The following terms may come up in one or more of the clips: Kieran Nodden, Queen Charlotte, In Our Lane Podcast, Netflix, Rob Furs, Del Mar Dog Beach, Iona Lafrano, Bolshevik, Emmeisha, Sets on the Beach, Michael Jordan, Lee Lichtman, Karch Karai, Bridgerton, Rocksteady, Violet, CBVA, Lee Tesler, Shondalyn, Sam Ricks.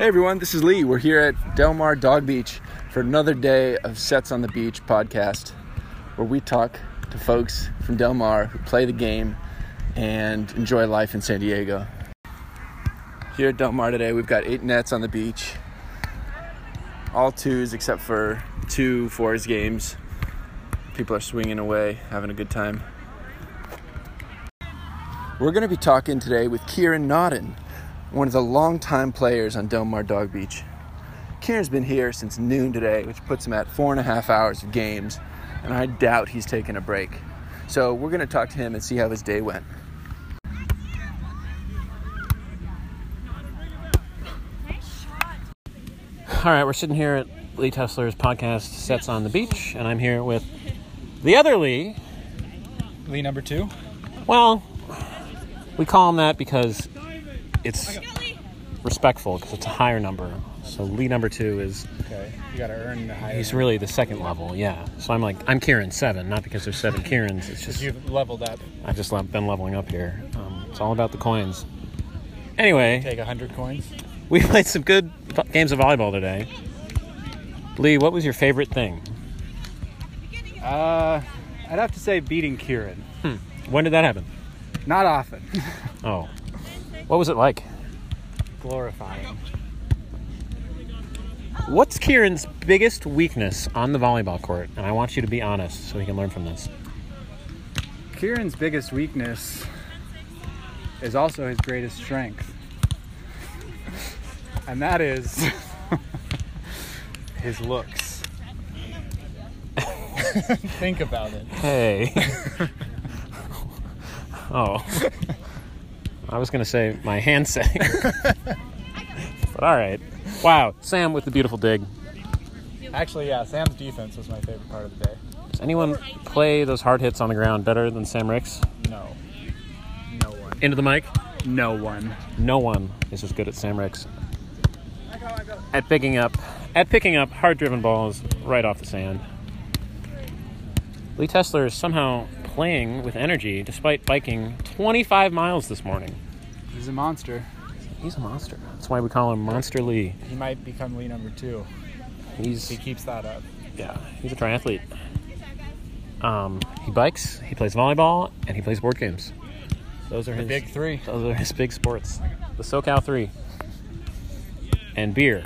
Hey everyone, this is Lee. We're here at Del Mar Dog Beach for another day of Sets on the Beach podcast, where we talk to folks from Del Mar who play the game and enjoy life in San Diego. Here at Del Mar today, we've got 8 nets on the beach, all twos except for 2 fours games. People are swinging away, having a good time. We're going to be talking today with Kieran Nodden, one of the longtime players on Del Mar Dog Beach. Kieran's been here since noon today, which puts him at 4.5 hours of games, and I doubt he's taken a break. So we're going to talk to him and see how his day went. All right, we're sitting here at Lee Tesler's podcast, Sets on the Beach, and I'm here with the other Lee. Lee number 2? Well, we call him that because it's respectful, because it's a higher number. So Lee number 2 is... Okay, you got to earn the higher. He's really the second level, yeah. So I'm Kieran 7, not because there's 7 Kierans. It's just... You've leveled up. I've just been leveling up here. It's all about the coins. Anyway... Take 100 coins. We played some good games of volleyball today. Lee, what was your favorite thing? I'd have to say beating Kieran. When did that happen? Not often. Oh. What was it like? Glorifying. What's Kieran's biggest weakness on the volleyball court? And I want you to be honest so we can learn from this. Kieran's biggest weakness is also his greatest strength. And that is his looks. Think about it. Hey. Oh. I was going to say my handset. But all right. Wow. Sam with the beautiful dig. Actually, yeah, Sam's defense was my favorite part of the day. Does anyone play those hard hits on the ground better than Sam Ricks? No. No one. Into the mic? No one. No one is as good as Sam Ricks at picking up hard-driven balls right off the sand. Lee Tesler is somehow playing with energy despite biking 25 miles this morning. He's a monster. He's a monster. That's why we call him Monster Lee. He might become Lee number 2. He keeps that up. Yeah, he's a triathlete. He bikes, he plays volleyball, and he plays board games. Those are his big 3. Those are his big sports. The SoCal 3. And beer.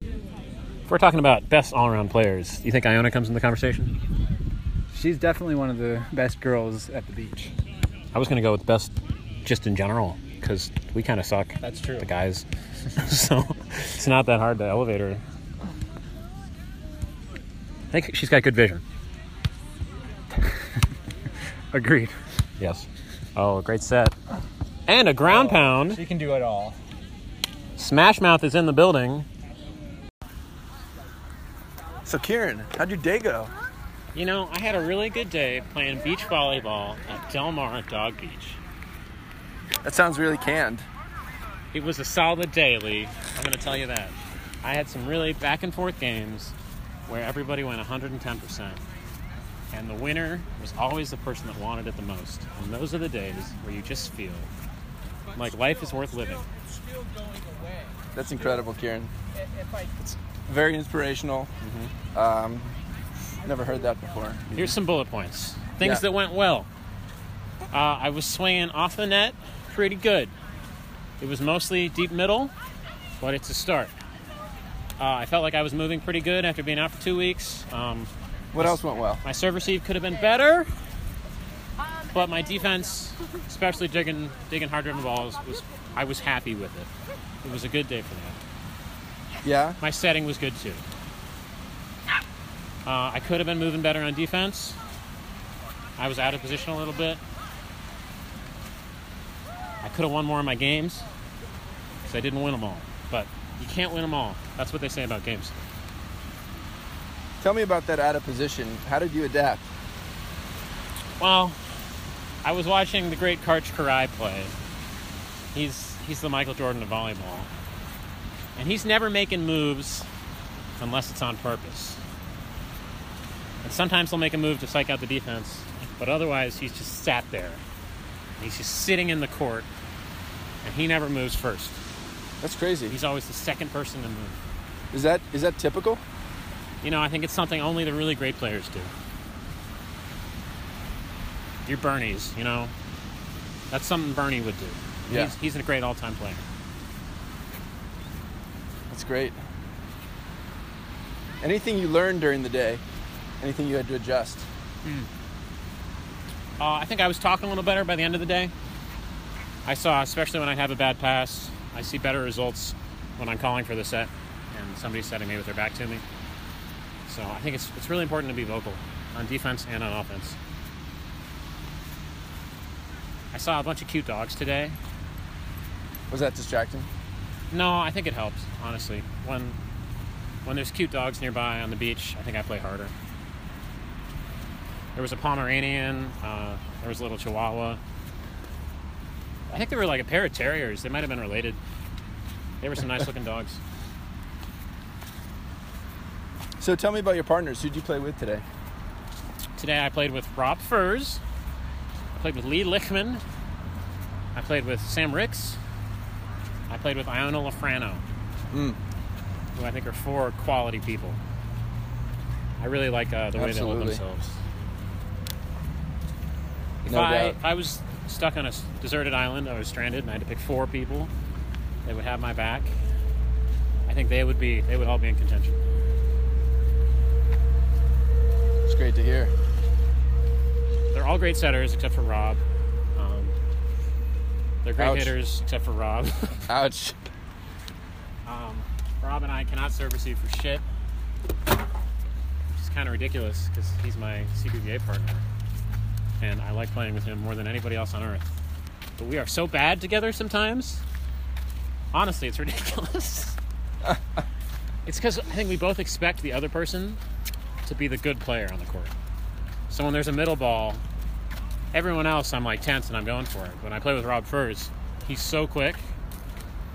If we're talking about best all-around players, do you think Iona comes in the conversation? She's definitely one of the best girls at the beach. I was going to go with best just in general, because we kind of suck. That's true. The guys. So it's not that hard to elevate her. I think she's got good vision. Agreed. Yes. Oh, great set. And a ground pound. She can do it all. Smash Mouth is in the building. So Kieran, how'd your day go? You know, I had a really good day playing beach volleyball at Del Mar Dog Beach. That sounds really canned. It was a solid day, Lee. I'm going to tell you that. I had some really back-and-forth games where everybody went 110%. And the winner was always the person that wanted it the most. And those are the days where you just feel like life is worth living. That's incredible, Kieran. It's very inspirational. Mm-hmm. Never heard that before. Here's some bullet points. Things that went well. I was swinging off the net pretty good. It was mostly deep middle, but it's a start. I felt like I was moving pretty good after being out for 2 weeks. What else went well? My serve receive could have been better, but my defense, especially digging hard-driven balls, I was happy with it. It was a good day for that. Yeah? My setting was good, too. I could have been moving better on defense. I was out of position a little bit. I could have won more of my games, because I didn't win them all. But you can't win them all. That's what they say about games. Tell me about that out of position. How did you adapt? Well, I was watching the great Karch Karai play. He's the Michael Jordan of volleyball. And he's never making moves unless it's on purpose. And sometimes he'll make a move to psych out the defense, but otherwise he's just sat there. He's just sitting in the court, and he never moves first. That's crazy. He's always the second person to move. Is that typical? You know, I think it's something only the really great players do. Your Bernies, you know. That's something Bernie would do. Yeah. He's a great all-time player. That's great. Anything you learned during the day? Anything you had to adjust? I think I was talking a little better by the end of the day. I saw, especially when I have a bad pass, I see better results when I'm calling for the set and somebody's setting me with their back to me. So I think it's really important to be vocal on defense and on offense. I saw a bunch of cute dogs today. Was that distracting? No, I think it helps, honestly. When there's cute dogs nearby on the beach, I think I play harder. There was a Pomeranian. There was a little Chihuahua. I think they were like a pair of terriers. They might have been related. They were some nice-looking dogs. So tell me about your partners. Who did you play with today? Today I played with Rob Furs. I played with Lee Lichtman. I played with Sam Ricks. I played with Iona Lafrano, who I think are four quality people. I really like the way they hold themselves. If I was stuck on a deserted island, I was stranded, and I had to pick four people that would have my back, I think they would all be in contention. It's great to hear. They're all great setters except for Rob. They're great hitters except for Rob. Ouch. Rob and I cannot serve receive for shit, which is kind of ridiculous because he's my CBVA partner. And I like playing with him more than anybody else on earth. But we are so bad together sometimes. Honestly, it's ridiculous. It's because I think we both expect the other person to be the good player on the court. So when there's a middle ball, everyone else, I'm like tense and I'm going for it. When I play with Rob Furs, he's so quick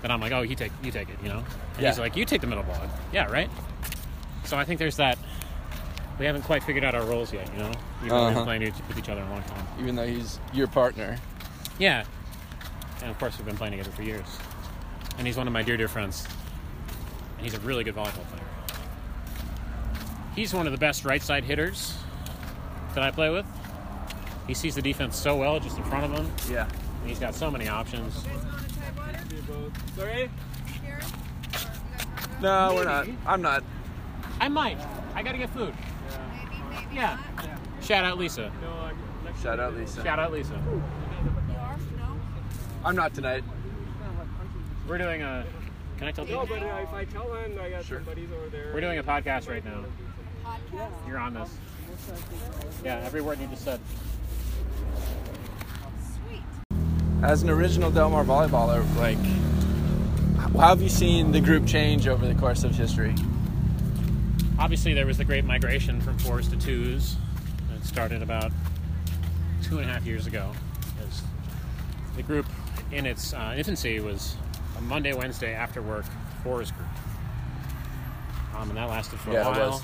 that I'm like, oh, you take it, you know? And yeah. He's like, you take the middle ball. I'm, yeah, right? So I think there's that. We haven't quite figured out our roles yet, you know? Even though we've been playing with each other in a long time. Even though he's your partner. Yeah. And, of course, we've been playing together for years. And he's one of my dear, dear friends. And he's a really good volleyball player. He's one of the best right-side hitters that I play with. He sees the defense so well just in front of him. Yeah. And he's got so many options. You guys want to tag water? Sorry? No, maybe. We're not. I'm not. I might. I got to get food. Yeah. Shout out Lisa. Shout out Lisa. Shout out Lisa. You are? No? I'm not tonight. We're doing a... Can I tell people? No, but if I tell them, I got some buddies over there. We're doing a podcast right now. Podcast? You're on this. Yeah, every word you just said. Sweet. As an original Del Mar volleyballer, like, how have you seen the group change over the course of history? Obviously, there was the great migration from fours to twos. It started about 2.5 years ago. The group, in its infancy, was a Monday, Wednesday after work fours group, and that lasted for a while.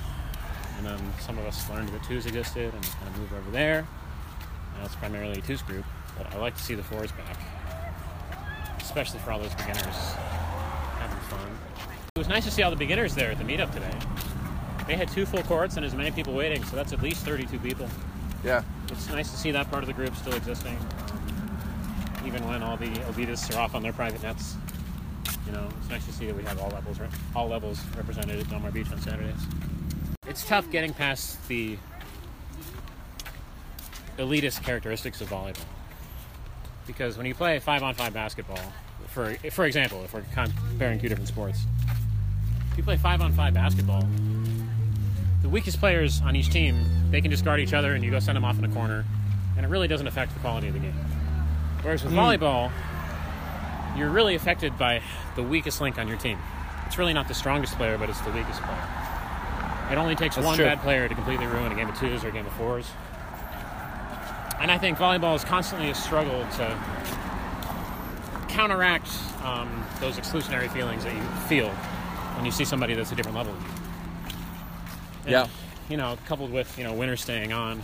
And then some of us learned that twos existed and kind of moved over there. Now it's primarily a twos group, but I like to see the fours back, especially for all those beginners having fun. It was nice to see all the beginners there at the meetup today. They had 2 full courts and as many people waiting, so that's at least 32 people. Yeah. It's nice to see that part of the group still existing, even when all the elitists are off on their private nets. You know, it's nice to see that we have all levels represented at Del Mar Beach on Saturdays. It's tough getting past the elitist characteristics of volleyball, because when you play 5-on-5 basketball, for example, if we're comparing 2 different sports, if you play 5-on-5 basketball, the weakest players on each team, they can just guard each other and you go send them off in a corner, and it really doesn't affect the quality of the game. Whereas with volleyball, you're really affected by the weakest link on your team. It's really not the strongest player, but it's the weakest player. It only takes one bad player to completely ruin a game of twos or a game of fours. And I think volleyball is constantly a struggle to counteract those exclusionary feelings that you feel when you see somebody that's a different level than you. And, yeah, you know, coupled with, you know, winter staying on,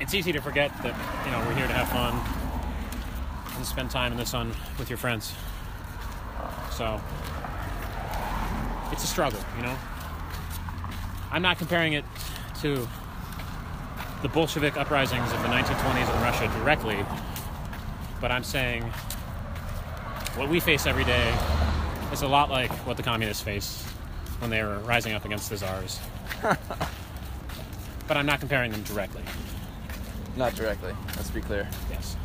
it's easy to forget that, you know, we're here to have fun and spend time in the sun with your friends. So it's a struggle, you know. I'm not comparing it to the Bolshevik uprisings of the 1920s in Russia directly, but I'm saying what we face every day is a lot like what the communists faced when they were rising up against the czars. But I'm not comparing them directly. Not directly, let's be clear. Yes.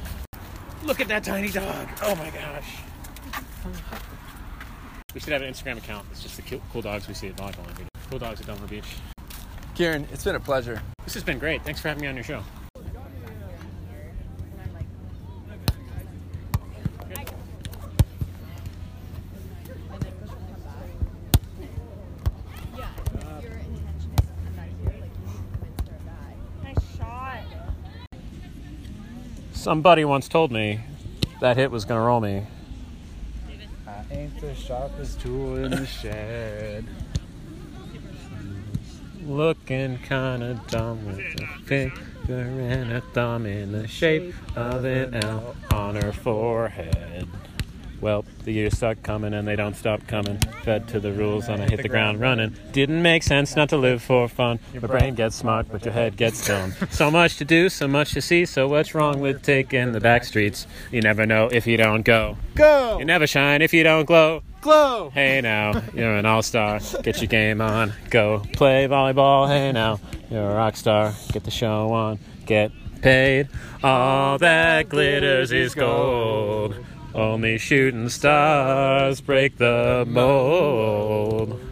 Look at that tiny dog. Oh my gosh. We should have an Instagram account. It's just the cool dogs we see at volleyball every day. Cool dogs at Del Mar Beach. Kieran, it's been a pleasure. This has been great. Thanks for having me on your show. Somebody once told me that hit was gonna roll me. I ain't the sharpest tool in the shed. Looking kinda dumb with a finger and a thumb in the shape of an L on her forehead. Well, the years start coming and they don't stop coming. Fed to the rules and I hit the ground running. Didn't make sense not to live for fun. Your brain gets smart, but your head gets dumb. So much to do, so much to see. So what's wrong with taking the back streets? You never know if you don't go. Go! You never shine if you don't glow. Glow! Hey now, you're an all-star. Get your game on. Go play volleyball. Hey now, you're a rock star. Get the show on. Get paid. All that glitters is gold. Only shooting stars break the mold.